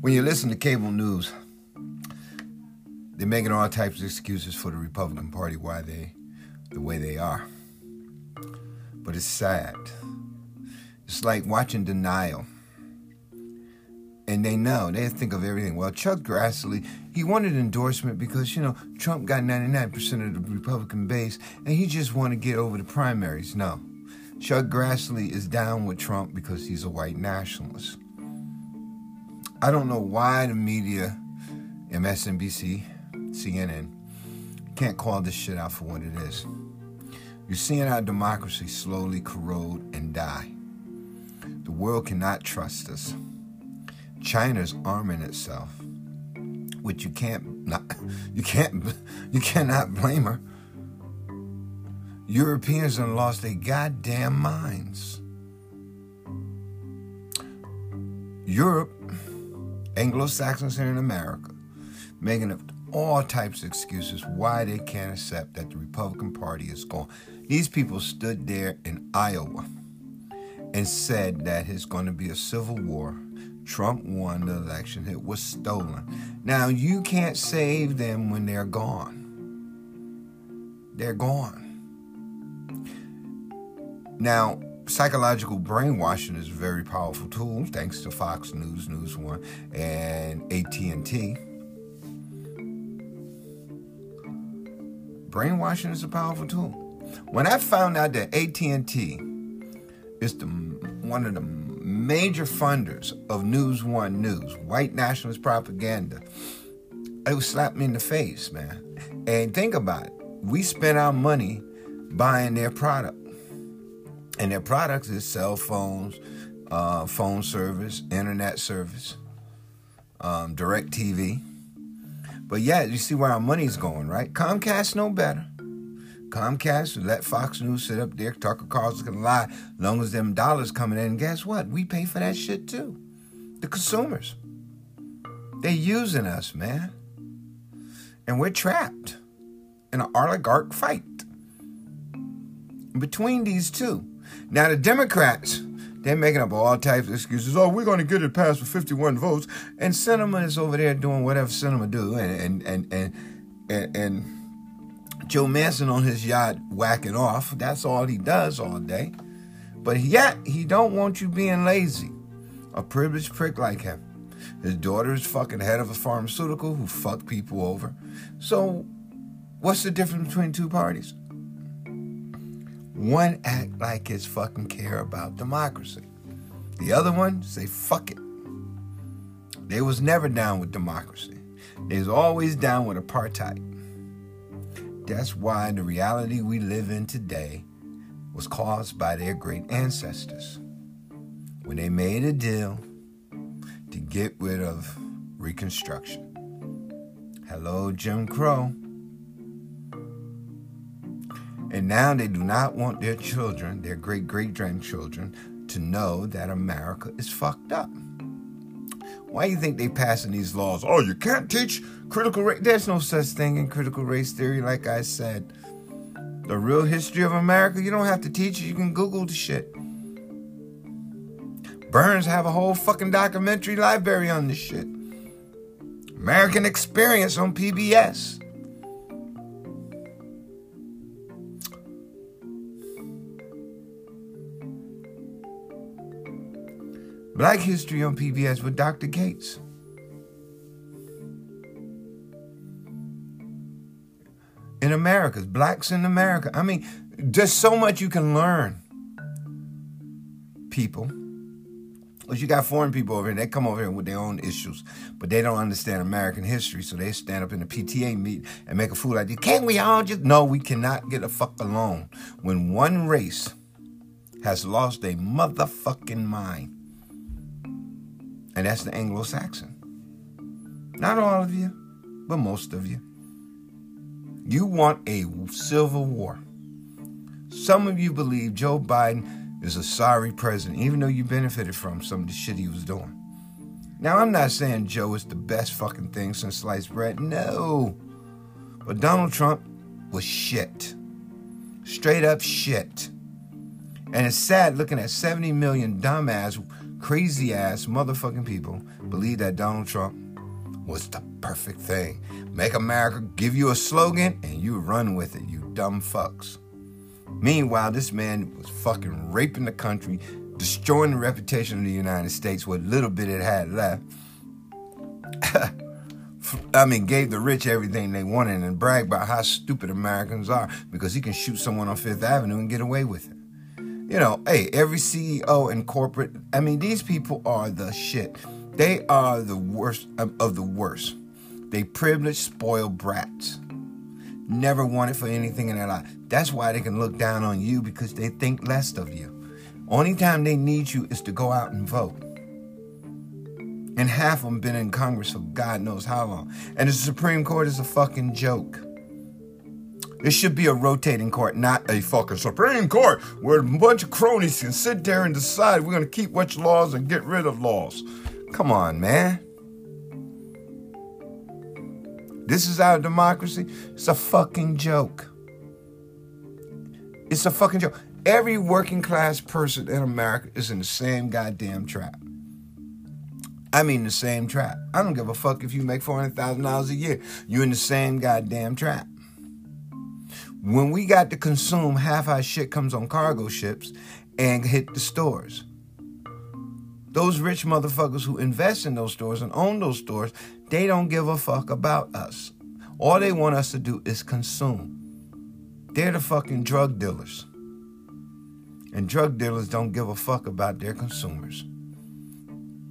When you listen to cable news, they're making all types of excuses for the Republican Party, why they, the way they are. But it's sad. It's like watching denial. And they know, they think of everything. Well, Chuck Grassley, he wanted endorsement because, you know, Trump got 99% of the Republican base, and he just wanted to get over the primaries. No, Chuck Grassley is down with Trump because he's a white nationalist. I don't know why the media, MSNBC, CNN, can't call this shit out for what it is. You're seeing our democracy slowly corrode and die. The world cannot trust us. China's arming itself, which you cannot blame her. Europeans have lost their goddamn minds. Europe, Anglo-Saxons here in America, making up all types of excuses why they can't accept that the Republican Party is gone. These people stood there in Iowa and said that it's going to be a civil war. Trump won the election. It was stolen. Now, you can't save them when they're gone. They're gone. Now, psychological brainwashing is a very powerful tool, thanks to Fox News, News One, and AT&T. Brainwashing is a powerful tool. When I found out that AT&T is one of the major funders of News One News, white nationalist propaganda, it would slap me in the face, man. And think about it. We spent our money buying their product. And their products is cell phones, phone service, internet service, DirecTV. But yeah, you see where our money's going, right? Comcast know better. Comcast let Fox News sit up there. Tucker Carlson can lie as long as them dollars coming in. And guess what? We pay for that shit too. The consumers. They're using us, man. And we're trapped in an oligarch fight between these two. Now, the Democrats, they're making up all types of excuses. Oh, we're going to get it passed with 51 votes. And Sinema is over there doing whatever Sinema do. And Joe Manchin on his yacht whacking off. That's all he does all day. But yet, he don't want you being lazy. A privileged prick like him. His daughter is fucking head of a pharmaceutical who fucked people over. So, what's the difference between two parties? One act like it's fucking care about democracy. The other one say fuck it. They was never down with democracy. They was always down with apartheid. That's why the reality we live in today was caused by their great ancestors. When they made a deal to get rid of Reconstruction. Hello, Jim Crow. And now they do not want their children, their great-great-grandchildren, to know that America is fucked up. Why do you think they passing these laws? Oh, you can't teach critical race. There's no such thing in critical race theory, like I said. The real history of America, you don't have to teach it. You can Google the shit. Burns have a whole fucking documentary library on this shit. American Experience on PBS. Black History on PBS with Dr. Gates. In America, blacks in America. I mean, there's so much you can learn, people. But you got foreign people over here, they come over here with their own issues, but they don't understand American history, so they stand up in the PTA meet and make a fool out of you. Can't we all just... No, we cannot get a fuck alone when one race has lost their motherfucking mind. And that's the Anglo-Saxon. Not all of you, but most of you. You want a civil war. Some of you believe Joe Biden is a sorry president, even though you benefited from some of the shit he was doing. Now, I'm not saying Joe is the best fucking thing since sliced bread. No. But Donald Trump was shit. Straight up shit. And it's sad looking at 70 million dumbass, crazy-ass motherfucking people believe that Donald Trump was the perfect thing. Make America give you a slogan and you run with it, you dumb fucks. Meanwhile, this man was fucking raping the country, destroying the reputation of the United States, what little bit it had left. I mean, gave the rich everything they wanted and bragged about how stupid Americans are because he can shoot someone on Fifth Avenue and get away with it. You know, hey, every CEO in corporate, I mean, these people are the shit. They are the worst of the worst. They privileged, spoiled brats. Never wanted for anything in their life. That's why they can look down on you because they think less of you. Only time they need you is to go out and vote. And half of them been in Congress for God knows how long. And the Supreme Court is a fucking joke. It should be a rotating court, not a fucking Supreme Court where a bunch of cronies can sit there and decide we're going to keep which laws and get rid of laws. Come on, man. This is our democracy. It's a fucking joke. It's a fucking joke. Every working class person in America is in the same goddamn trap. I mean the same trap. I don't give a fuck if you make $400,000 a year. You're in the same goddamn trap. When we got to consume, half our shit comes on cargo ships and hit the stores. Those rich motherfuckers who invest in those stores and own those stores, they don't give a fuck about us. All they want us to do is consume. They're the fucking drug dealers. And drug dealers don't give a fuck about their consumers.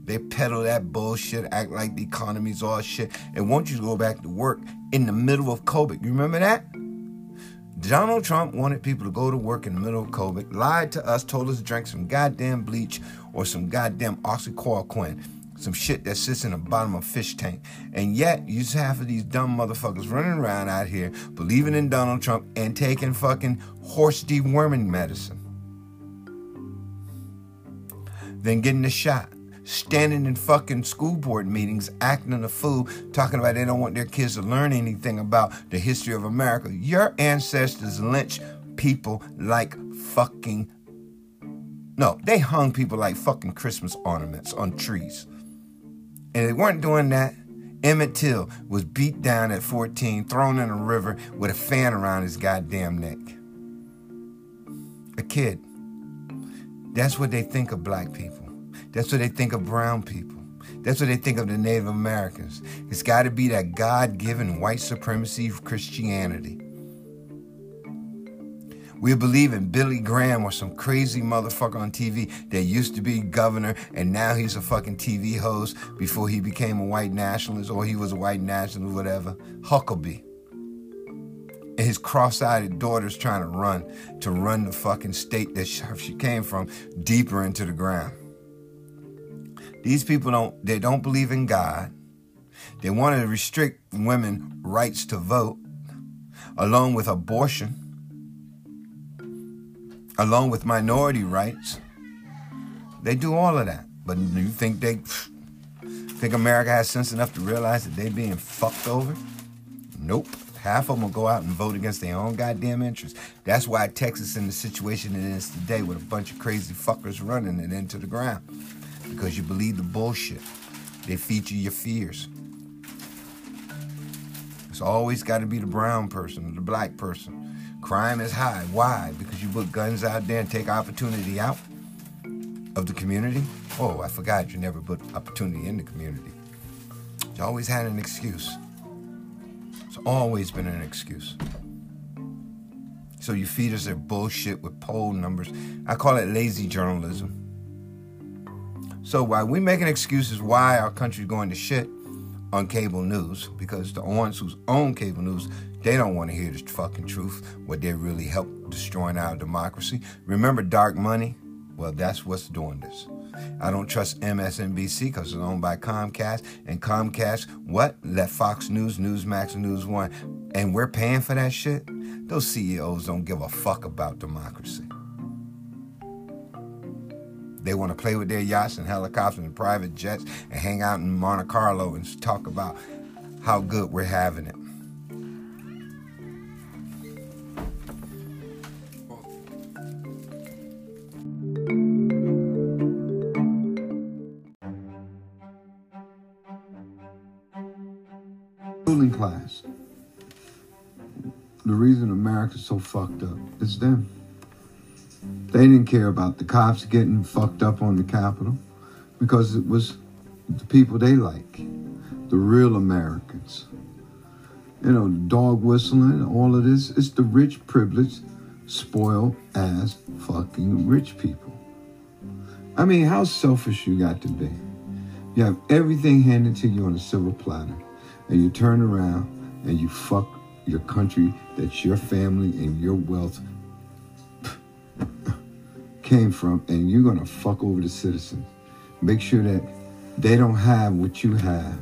They peddle that bullshit, act like the economy's all shit, and want you to go back to work in the middle of COVID. You remember that? Donald Trump wanted people to go to work in the middle of COVID, lied to us, told us to drink some goddamn bleach or some goddamn oxychloroquine, some shit that sits in the bottom of a fish tank. And yet, you just have these dumb motherfuckers running around out here, believing in Donald Trump and taking fucking horse deworming medicine. Then getting the shot. Standing in fucking school board meetings, acting a fool, talking about they don't want their kids to learn anything about the history of America. Your ancestors lynched people like fucking... No, they hung people like fucking Christmas ornaments on trees. And they weren't doing that. Emmett Till was beat down at 14, thrown in a river with a fan around his goddamn neck. A kid. That's what they think of black people. That's what they think of brown people. That's what they think of the Native Americans. It's got to be that God-given white supremacy of Christianity. We believe in Billy Graham or some crazy motherfucker on TV that used to be governor and now he's a fucking TV host before he became a white nationalist or he was a white nationalist, whatever. Huckabee. And his cross-eyed daughter's trying to run the fucking state that she came from deeper into the ground. These people don't believe in God. They want to restrict women's rights to vote, along with abortion, along with minority rights. They do all of that. But do you think they think America has sense enough to realize that they're being fucked over? Nope. Half of them will go out and vote against their own goddamn interests. That's why Texas is in the situation it is today with a bunch of crazy fuckers running it into the ground. Because you believe the bullshit. They feed you your fears. It's always got to be the brown person or the black person. Crime is high. Why? Because you put guns out there and take opportunity out of the community. Oh, I forgot you never put opportunity in the community. You always had an excuse. It's always been an excuse. So you feed us their bullshit with poll numbers. I call it lazy journalism. So while we're making excuses why our country's going to shit on cable news, because the ones who own cable news, they don't want to hear the fucking truth, what they really helped destroying our democracy. Remember dark money? Well, that's what's doing this. I don't trust MSNBC because it's owned by Comcast, and Comcast, what? Let Fox News, Newsmax, News One, and we're paying for that shit? Those CEOs don't give a fuck about democracy. They want to play with their yachts and helicopters and private jets and hang out in Monte Carlo and talk about how good we're having it. ruling class. The reason America's so fucked up is them. They didn't care about the cops getting fucked up on the Capitol because it was the people they like, the real Americans. You know, dog whistling, all of this, it's the rich, privileged, spoiled ass fucking rich people. I mean, how selfish you got to be. You have everything handed to you on a silver platter, and you turn around and you fuck your country that your family and your wealth came from, and you're gonna fuck over the citizens. Make sure that they don't have what you have.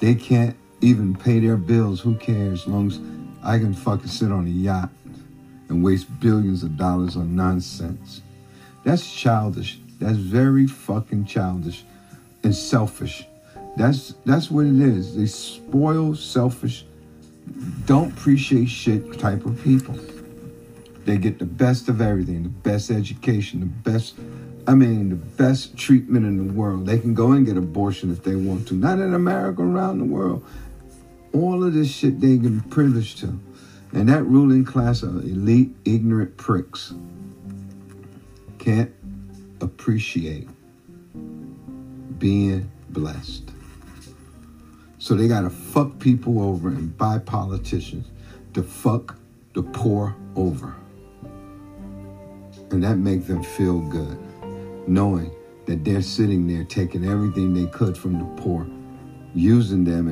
They can't even pay their bills. Who cares? As long as I can fucking sit on a yacht and waste billions of dollars on nonsense. That's childish. That's very fucking childish and selfish. That's what it is. They spoil, selfish, don't appreciate shit type of people. They get the best of everything, the best education, the best, the best treatment in the world. They can go and get abortion if they want to. Not in America, around the world. All of this shit they can be privileged to. And that ruling class of elite, ignorant pricks can't appreciate being blessed. So they gotta fuck people over and buy politicians to fuck the poor over. And that makes them feel good, knowing that they're sitting there taking everything they could from the poor, using them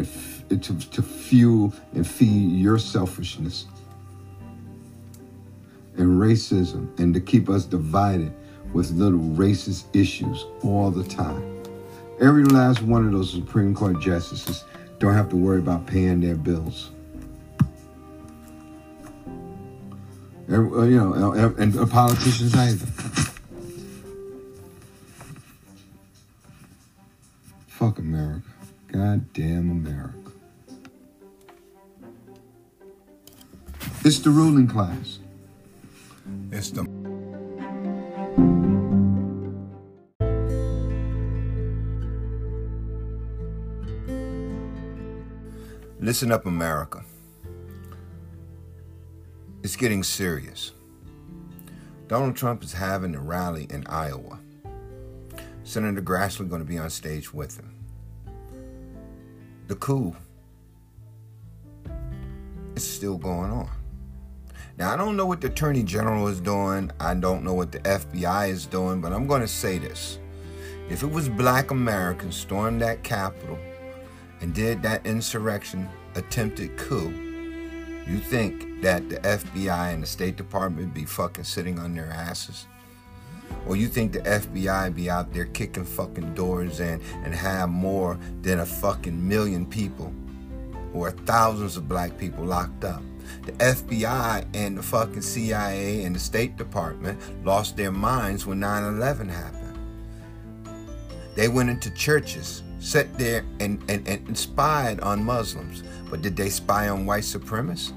to fuel and feed your selfishness and racism, and to keep us divided with little racist issues all the time. Every last one of those Supreme Court justices don't have to worry about paying their bills. And politicians either. Fuck America. Goddamn America. It's the ruling class. It's the... Listen up, America. It's getting serious. Donald Trump is having a rally in Iowa. Senator Grassley going to be on stage with him. The coup is still going on. Now, I don't know what the Attorney General is doing. I don't know what the FBI is doing, but I'm going to say this. If it was black Americans stormed that Capitol and did that insurrection, attempted coup, you think that the FBI and the State Department be fucking sitting on their asses? Or you think the FBI be out there kicking fucking doors and have more than a fucking million people or thousands of black people locked up? The FBI and the fucking CIA and the State Department lost their minds when 9/11 happened. They went into churches, sat there and spied on Muslims. But did they spy on white supremacists?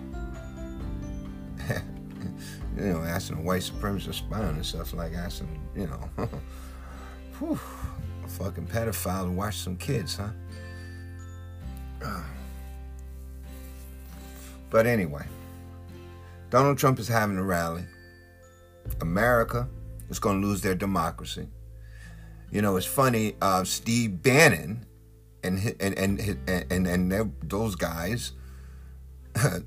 You know, asking a white supremacist to spy on himself like asking, you know, whew, a fucking pedophile to watch some kids, huh? But anyway, Donald Trump is having a rally. America is going to lose their democracy. You know, it's funny, Steve Bannon and those guys,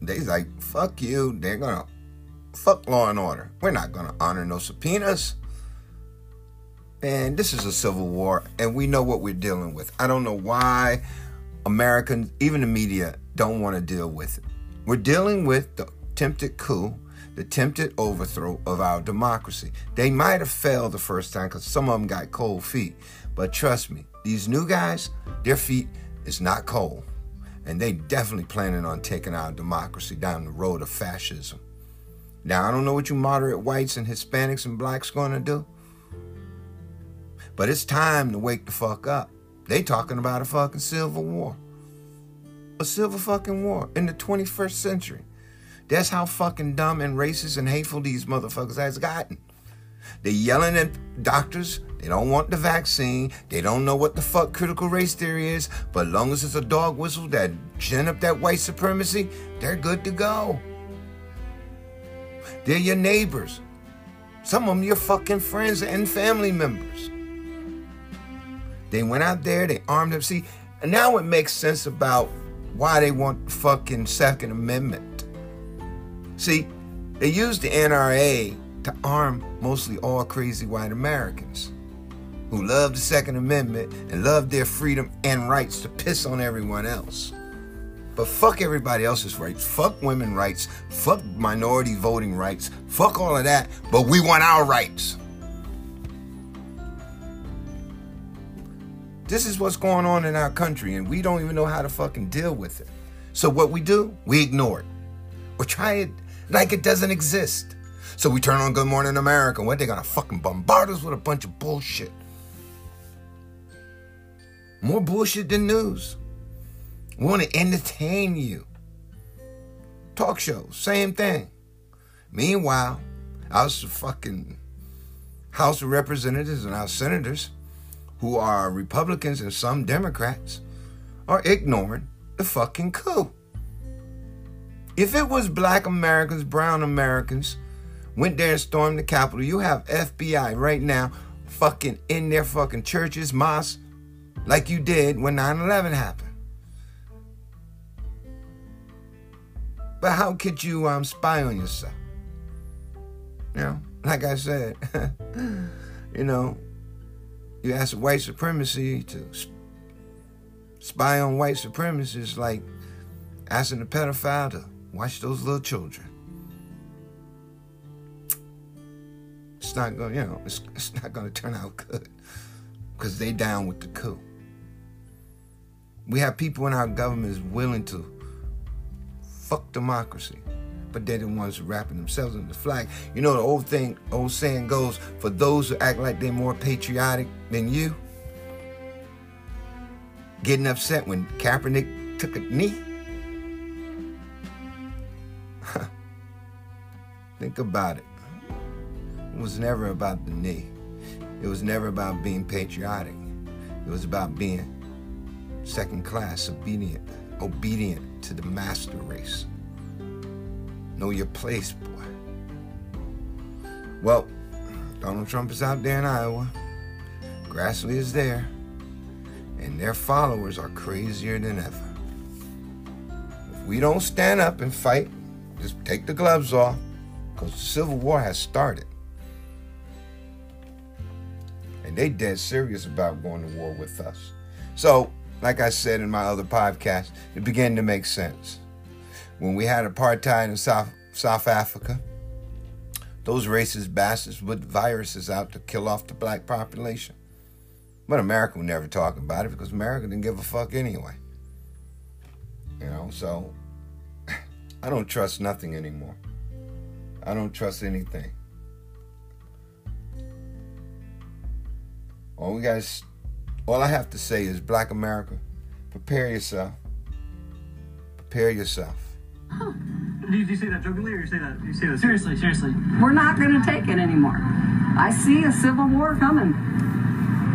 they like, fuck you, they're going to fuck law and order. We're not going to honor no subpoenas. And this is a civil war, and we know what we're dealing with. I don't know why Americans, even the media, don't want to deal with it. We're dealing with the attempted coup, the attempted overthrow of our democracy. They might have failed the first time because some of them got cold feet. But trust me, these new guys, their feet is not cold. And they definitely planning on taking our democracy down the road of fascism. Now, I don't know what you moderate whites and Hispanics and blacks going to do, but it's time to wake the fuck up. They talking about a fucking civil war. A civil fucking war in the 21st century. That's how fucking dumb and racist and hateful these motherfuckers has gotten. They're yelling at doctors. They don't want the vaccine. They don't know what the fuck critical race theory is. But as long as it's a dog whistle that gin up that white supremacy, they're good to go. They're your neighbors. Some of them your fucking friends and family members. They went out there, they armed them. See, and now it makes sense about why they want the fucking Second Amendment. See, they used the NRA to arm mostly all crazy white Americans who love the Second Amendment and love their freedom and rights to piss on everyone else. But fuck everybody else's rights. Fuck women's rights. Fuck minority voting rights. Fuck all of that. But we want our rights. This is what's going on in our country, and we don't even know how to fucking deal with it. So what we do, we ignore it. Or try it like it doesn't exist. So we turn on Good Morning America. What, they're going to fucking bombard us with a bunch of bullshit. More bullshit than news. We want to entertain you. Talk shows, same thing. Meanwhile, our fucking House of Representatives and our senators, who are Republicans and some Democrats, are ignoring the fucking coup. If it was black Americans, brown Americans, went there and stormed the Capitol, you have FBI right now fucking in their fucking churches, mosques, like you did when 9/11 happened. But how could you spy on yourself? You know, like I said, you know, you ask white supremacy to spy on white supremacists like asking a pedophile to watch those little children. It's not going, you know, it's not going to turn out good because they down with the coup. We have people in our government is willing to fuck democracy, but they're the ones wrapping themselves in the flag. You know, the old saying goes, for those who act like they're more patriotic than you, getting upset when Kaepernick took a knee. Think about it. It was never about the knee. It was never about being patriotic. It was about being second class, obedient to the master race. Know your place, boy. Well, Donald Trump is out there in Iowa. Grassley is there. And their followers are crazier than ever. If we don't stand up and fight, just take the gloves off, because the Civil War has started. And they dead serious about going to war with us. So, like I said in my other podcast, it began to make sense. When we had apartheid in South Africa, those racist bastards put viruses out to kill off the black population. But America would never talk about it because America didn't give a fuck anyway. You know, so I don't trust nothing anymore. I don't trust anything. All I have to say is, black America, prepare yourself. Prepare yourself. Huh. Do you say that jokingly, or you say that seriously? We're not going to take it anymore. I see a civil war coming.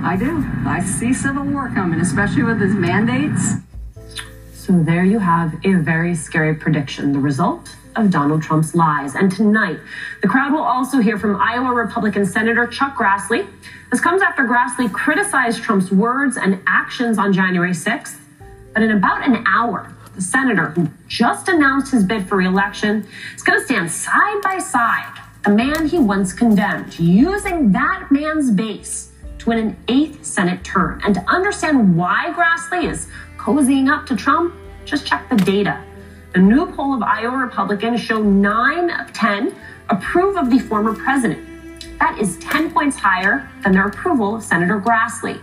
I do. I see civil war coming, especially with these mandates. So there you have a very scary prediction. The result of Donald Trump's lies. And tonight, the crowd will also hear from Iowa Republican Senator Chuck Grassley. This comes after Grassley criticized Trump's words and actions on January 6th. But in about an hour, the senator, who just announced his bid for re-election, is going to stand side by side the man he once condemned, using that man's base to win an 8th Senate term. And to understand why Grassley is cozying up to Trump, just check the data. A new poll of Iowa Republicans show 9 of 10 approve of the former president. That is 10 points higher than their approval of Senator Grassley.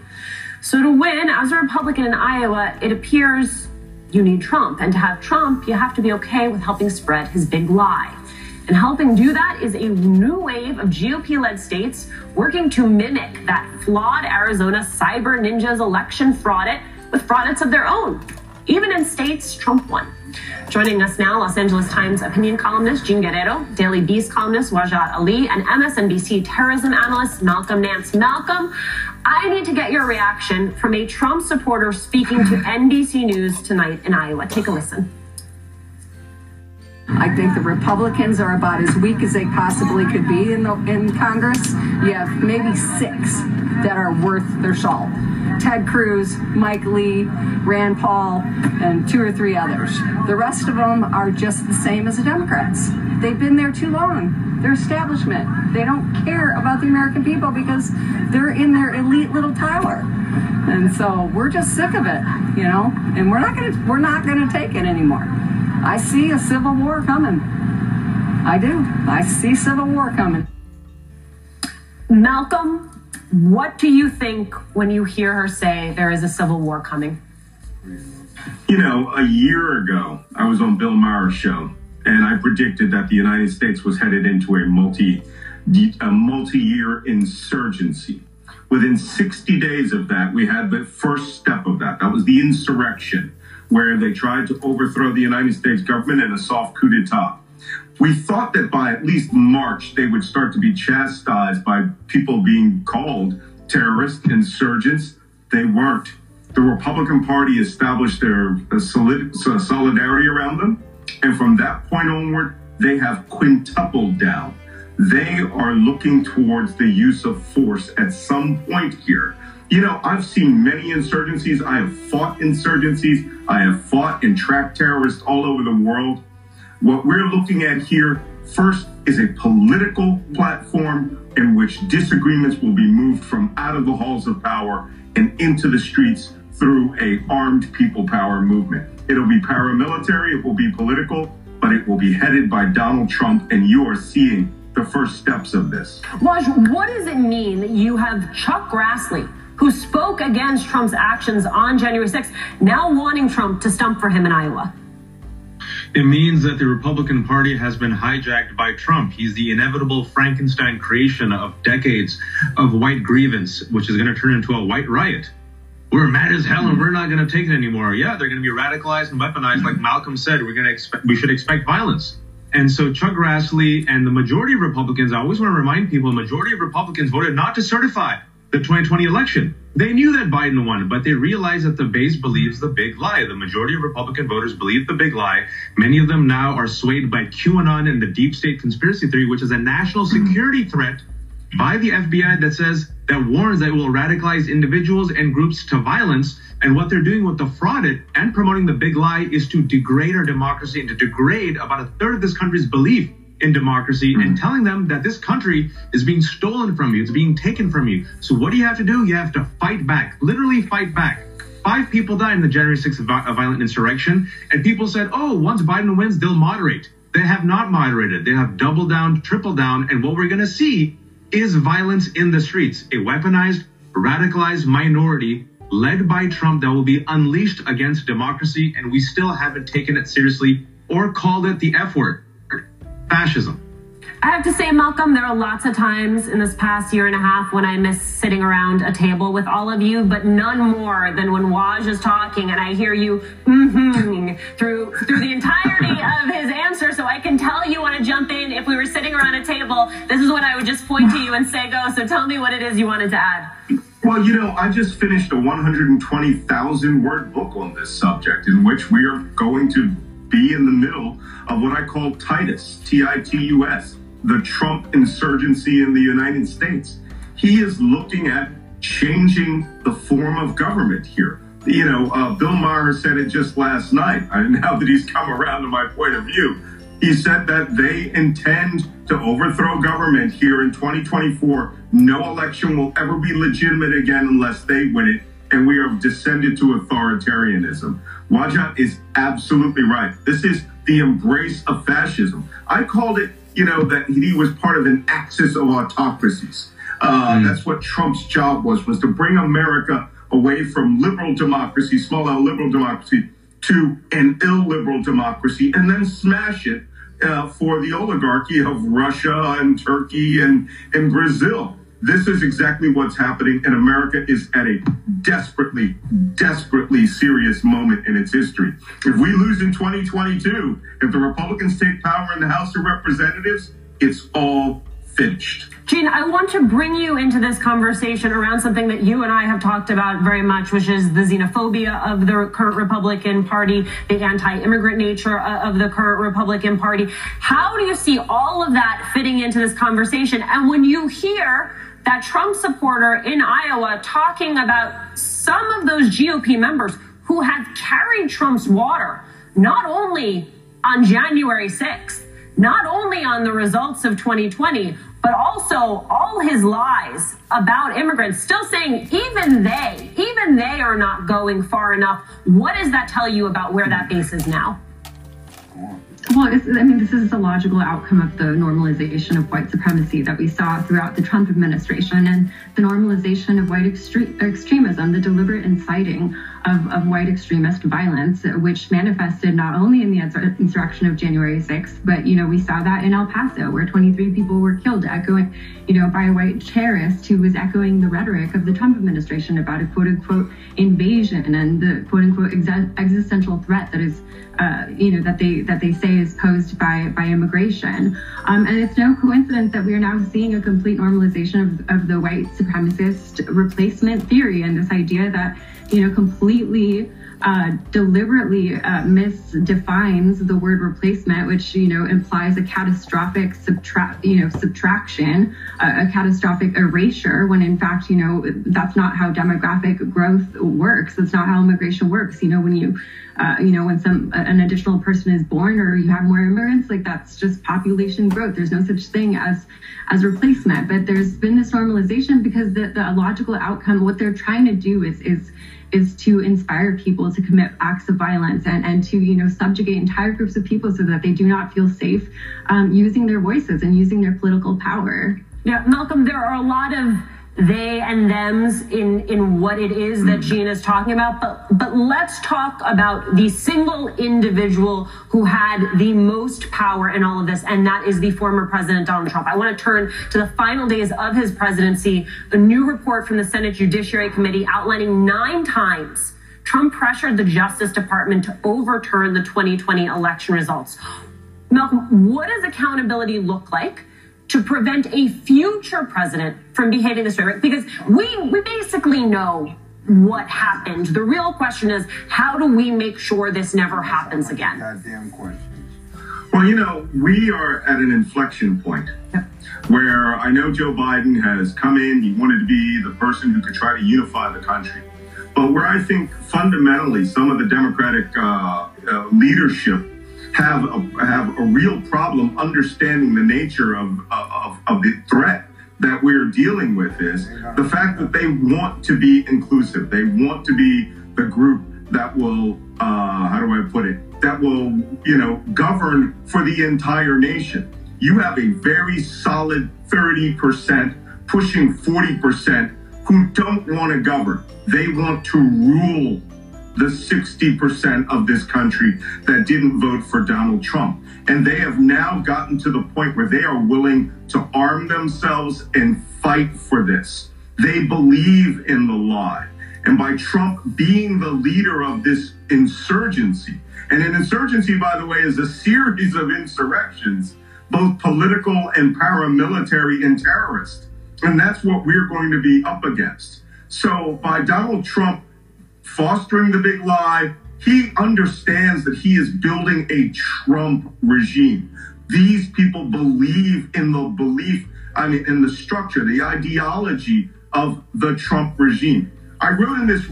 So to win as a Republican in Iowa, it appears you need Trump. And to have Trump, you have to be okay with helping spread his big lie. And helping do that is a new wave of GOP-led states working to mimic that flawed Arizona cyber ninjas election fraud with frauds of their own, even in states Trump won. Joining us now, Los Angeles Times opinion columnist Jean Guerrero, Daily Beast columnist Wajahat Ali, and MSNBC terrorism analyst Malcolm Nance. Malcolm, I need to get your reaction from a Trump supporter speaking to NBC News tonight in Iowa. Take a listen. I think the Republicans are about as weak as they possibly could be in Congress. You have maybe six that are worth their salt. Ted Cruz, Mike Lee, Rand Paul, and two or three others. The rest of them are just the same as the Democrats. They've been there too long. They're establishment. They don't care about the American people because they're in their elite little tower. And so we're just sick of it, you know, and we're not going to take it anymore. I see a civil war coming. I do. I see civil war coming. Malcolm, what do you think when you hear her say there is a civil war coming? You know, a year ago, I was on Bill Maher's show, and I predicted that the United States was headed into a multi-year insurgency. Within 60 days of that, we had the first step of that. That was the insurrection, where they tried to overthrow the United States government in a soft coup d'etat. We thought that by at least March, they would start to be chastised by people being called terrorists, insurgents. They weren't. The Republican Party established their solidarity around them. And from that point onward, they have quintupled down. They are looking towards the use of force at some point here. You know, I've seen many insurgencies. I have fought insurgencies. I have fought and tracked terrorists all over the world. What we're looking at here first is a political platform in which disagreements will be moved from out of the halls of power and into the streets through an armed people power movement. It'll be paramilitary. It will be political, but it will be headed by Donald Trump. And you are seeing the first steps of this. Raj, what does it mean that you have Chuck Grassley, who spoke against Trump's actions on January 6th, now wanting Trump to stump for him in Iowa? It means that the Republican Party has been hijacked by Trump. He's the inevitable Frankenstein creation of decades of white grievance, which is going to turn into a white riot. We're mad as hell and we're not going to take it anymore. Yeah, they're going to be radicalized and weaponized. Like Malcolm said, we should expect violence. And so Chuck Grassley and the majority of Republicans, I always want to remind people, the majority of Republicans voted not to certify the 2020 election. They knew that Biden won, but they realized that the base believes the big lie. The majority of Republican voters believe the big lie. Many of them now are swayed by QAnon and the deep state conspiracy theory, which is a national security threat by the FBI that warns that it will radicalize individuals and groups to violence. And what they're doing with the fraud and promoting the big lie is to degrade our democracy and to degrade about a third of this country's belief in democracy and telling them that this country is being stolen from you, it's being taken from you. So what do you have to do? You have to fight back, literally fight back. 5 people died in the January 6th violent insurrection, and people said, oh, once Biden wins, they'll moderate. They have not moderated. They have doubled down, tripled down, and what we're gonna see is violence in the streets, a weaponized, radicalized minority led by Trump that will be unleashed against democracy, and we still haven't taken it seriously or called it the F word. Fascism. I have to say, Malcolm, there are lots of times in this past year and a half when I miss sitting around a table with all of you, but none more than when Waj is talking and I hear you through the entirety of his answer. So I can tell you want to jump in. If we were sitting around a table, this is what I would just point to you and say, go. So tell me what it is you wanted to add. Well, you know, I just finished a 120,000 word book on this subject in which we are going to be in the middle of what I call Titus, T-I-T-U-S, the Trump insurgency in the United States. He is looking at changing the form of government here. You know, Bill Maher said it just last night, and now that he's come around to my point of view, he said that they intend to overthrow government here in 2024. No election will ever be legitimate again unless they win it. And we have descended to authoritarianism. Wajahat is absolutely right. This is the embrace of fascism. I called it, you know, that he was part of an axis of autocracies. That's what Trump's job was to bring America away from liberal democracy, small L liberal democracy, to an illiberal democracy, and then smash it for the oligarchy of Russia and Turkey and Brazil. This is exactly what's happening, and America is at a desperately, desperately serious moment in its history. If we lose in 2022, if the Republicans take power in the House of Representatives, it's all finished. Jean, I want to bring you into this conversation around something that you and I have talked about very much, which is the xenophobia of the current Republican Party, the anti-immigrant nature of the current Republican Party. How do you see all of that fitting into this conversation? And when you hear that Trump supporter in Iowa talking about some of those GOP members who have carried Trump's water, not only on January 6th, not only on the results of 2020, but also all his lies about immigrants, still saying even they are not going far enough. What does that tell you about where that base is now? Well, this is the logical outcome of the normalization of white supremacy that we saw throughout the Trump administration, and the normalization of white extremism, the deliberate inciting of white extremist violence, which manifested not only in the insurrection of January 6th, but, we saw that in El Paso, where 23 people were killed, echoing, by a white terrorist who was echoing the rhetoric of the Trump administration about a quote-unquote invasion and the quote-unquote existential threat that is, that they say is posed by immigration. And it's no coincidence that we are now seeing a complete normalization of the white supremacist replacement theory, and this idea that, completely deliberately misdefines the word replacement, which, implies a catastrophic subtraction, a catastrophic erasure, when in fact, that's not how demographic growth works. That's not how immigration works. When an additional person is born, or you have more immigrants, that's just population growth. There's no such thing as replacement. But there's been this normalization because the logical outcome, what they're trying to do is to inspire people to commit acts of violence and to, subjugate entire groups of people so that they do not feel safe using their voices and using their political power. Yeah, Malcolm, there are a lot of they and thems in what it is that Jean is talking about, but let's talk about the single individual who had the most power in all of this, and that is the former president, Donald Trump. I want to turn to the final days of his presidency. A new report from the Senate Judiciary Committee outlining 9 times Trump pressured the Justice Department to overturn the 2020 election results. Malcolm, what does accountability look like to prevent a future president from behaving this way, right? Because we basically know what happened. The real question is, how do we make sure this never happens again? Goddamn questions. Well, we are at an inflection point where I know Joe Biden has come in. He wanted to be the person who could try to unify the country. But where I think fundamentally some of the Democratic leadership have a real problem understanding the nature of the threat that we're dealing with is the fact that they want to be inclusive. They want to be the group that will, that will, govern for the entire nation. You have a very solid 30%, pushing 40%, who don't want to govern. They want to rule the 60% of this country that didn't vote for Donald Trump. And they have now gotten to the point where they are willing to arm themselves and fight for this. They believe in the lie. And by Trump being the leader of this insurgency, and an insurgency, by the way, is a series of insurrections, both political and paramilitary and terrorist. And that's what we're going to be up against. So by Donald Trump fostering the big lie, he understands that he is building a Trump regime. These people believe in the in the structure, the ideology of the Trump regime. I wrote in this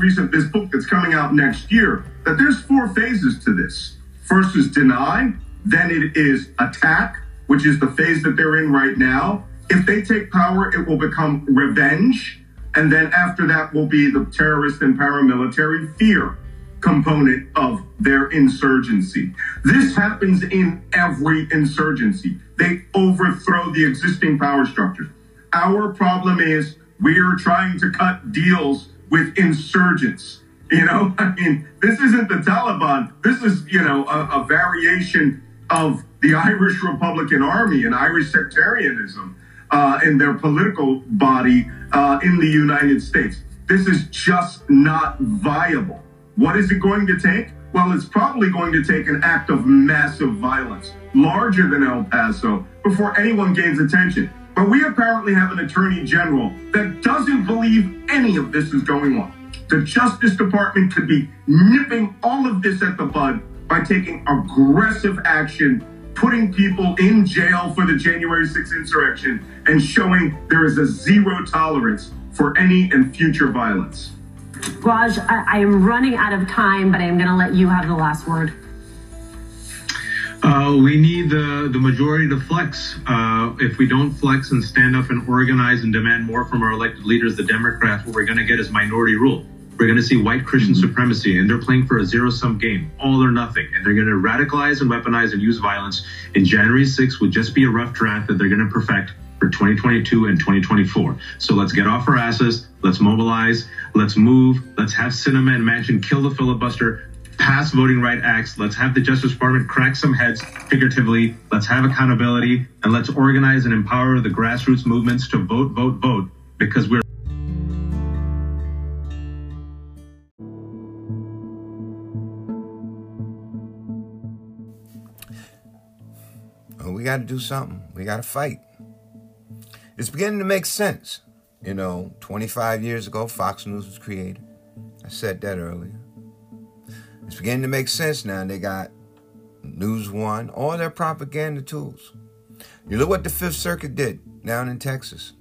book that's coming out next year, that there's 4 phases to this. First is deny, then it is attack, which is the phase that they're in right now. If they take power, it will become revenge. And then after that will be the terrorist and paramilitary fear component of their insurgency. This happens in every insurgency. They overthrow the existing power structures. Our problem is we're trying to cut deals with insurgents. This isn't the Taliban. This is, a variation of the Irish Republican Army and Irish sectarianism. in their political body in the United States. This is just not viable. What is it going to take? Well, it's probably going to take an act of massive violence, larger than El Paso, before anyone gains attention. But we apparently have an attorney general that doesn't believe any of this is going on. The Justice Department could be nipping all of this at the bud by taking aggressive action, putting people in jail for the January 6th insurrection, and showing there is a zero tolerance for any and future violence. Raj, I am running out of time, but I'm going to let you have the last word. We need the majority to flex. If we don't flex and stand up and organize and demand more from our elected leaders, the Democrats, what we're going to get is minority rule. We're going to see white Christian supremacy, and they're playing for a zero-sum game, all or nothing. And they're going to radicalize and weaponize and use violence. And January 6th would just be a rough draft that they're going to perfect for 2022 and 2024. So let's get off our asses. Let's mobilize. Let's move. Let's have Sinema and Manchin kill the filibuster. Pass voting rights acts. Let's have the Justice Department crack some heads figuratively. Let's have accountability, and let's organize and empower the grassroots movements to vote, vote, vote, because we're. Well, we got to do something. We got to fight. It's beginning to make sense. You know, 25 years ago, Fox News was created. I said that earlier. It's beginning to make sense now. They got News One, all their propaganda tools. You look what the Fifth Circuit did down in Texas.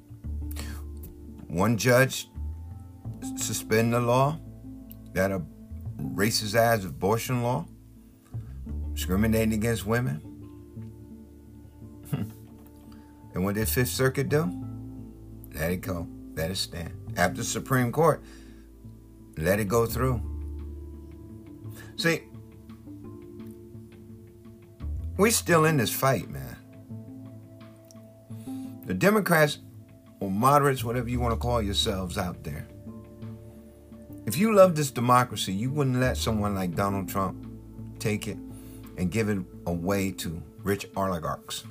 One judge suspended the law that a racist-ass abortion law, discriminating against women. And what did Fifth Circuit do? Let it go. Let it stand. After the Supreme Court, let it go through. See, we're still in this fight, man. The Democrats or moderates, whatever you want to call yourselves out there, if you love this democracy, you wouldn't let someone like Donald Trump take it and give it away to rich oligarchs.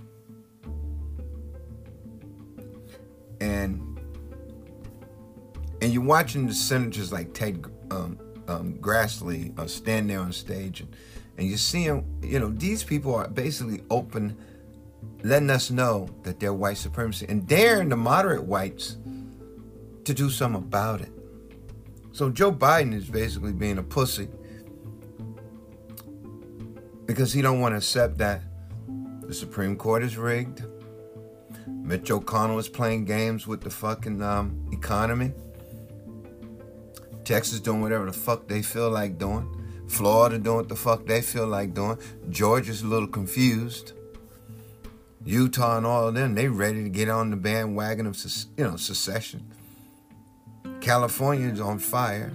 And you're watching the senators like Ted Grassley stand there on stage, and you see them, you know, these people are basically open, letting us know that they're white supremacy and daring the moderate whites to do something about it. So Joe Biden is basically being a pussy because he don't want to accept that the Supreme Court is rigged. Mitch McConnell is playing games with the fucking economy. Texas doing whatever the fuck they feel like doing. Florida doing what the fuck they feel like doing. Georgia's a little confused. Utah and all of them, they ready to get on the bandwagon of, you know, secession. California's on fire.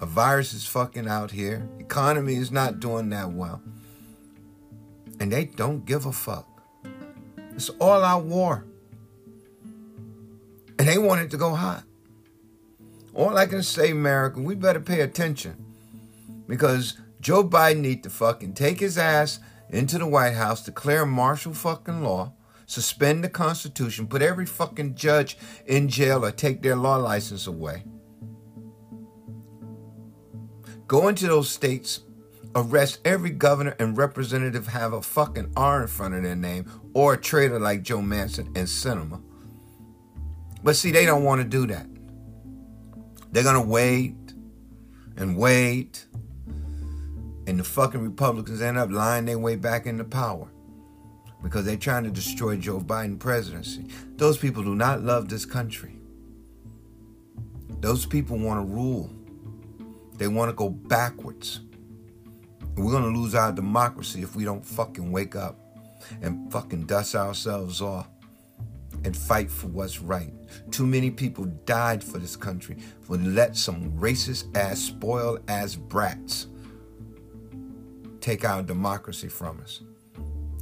A virus is fucking out here. Economy is not doing that well. And they don't give a fuck. It's all out war. And they want it to go hot. All I can say, America, we better pay attention, because Joe Biden need to fucking take his ass into the White House, declare martial fucking law, suspend the Constitution, put every fucking judge in jail or take their law license away. Go into those states, arrest every governor and representative, have a fucking R in front of their name, or a traitor like Joe Manchin and Sinema. But see, they don't want to do that. They're going to wait and wait. And the fucking Republicans end up lying their way back into power, because they're trying to destroy Joe Biden's presidency. Those people do not love this country. Those people want to rule. They want to go backwards. And we're going to lose our democracy if we don't fucking wake up and fucking dust ourselves off and fight for what's right. Too many people died for this country for let some racist-ass, spoiled-ass brats take our democracy from us.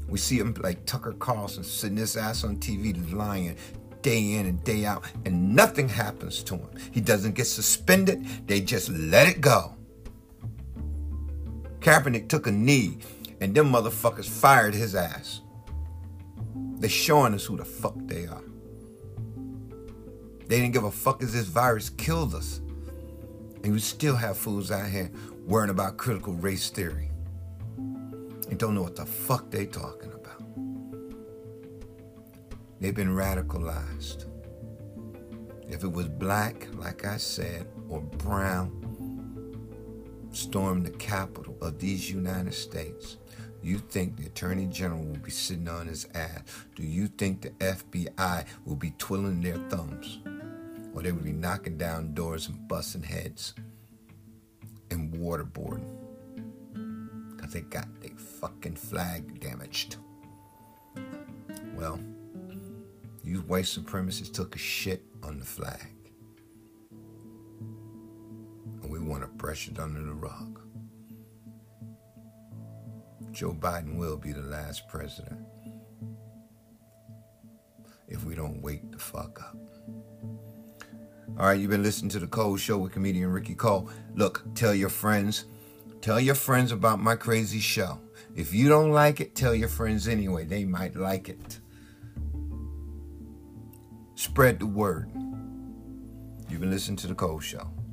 We see him like Tucker Carlson sitting his ass on TV lying day in and day out, and nothing happens to him. He doesn't get suspended. They just let it go. Kaepernick took a knee, and them motherfuckers fired his ass. They're showing us who the fuck they are. They didn't give a fuck as this virus killed us. And we still have fools out here worrying about critical race theory. And don't know what the fuck they talking about. They've been radicalized. If it was black, like I said, or brown, storm the Capitol of these United States, you think the Attorney General will be sitting on his ass? Do you think the FBI will be twiddling their thumbs? Or they will be knocking down doors and busting heads and waterboarding? Because they got their fucking flag damaged. Well, you white supremacists took a shit on the flag. And we want to brush it under the rug. Joe Biden will be the last president if we don't wake the fuck up. All right, you've been listening to The Cole Show with comedian Ricky Cole. Look, tell your friends about my crazy show. If you don't like it, tell your friends anyway. They might like it. Spread the word. You've been listening to The Cole Show.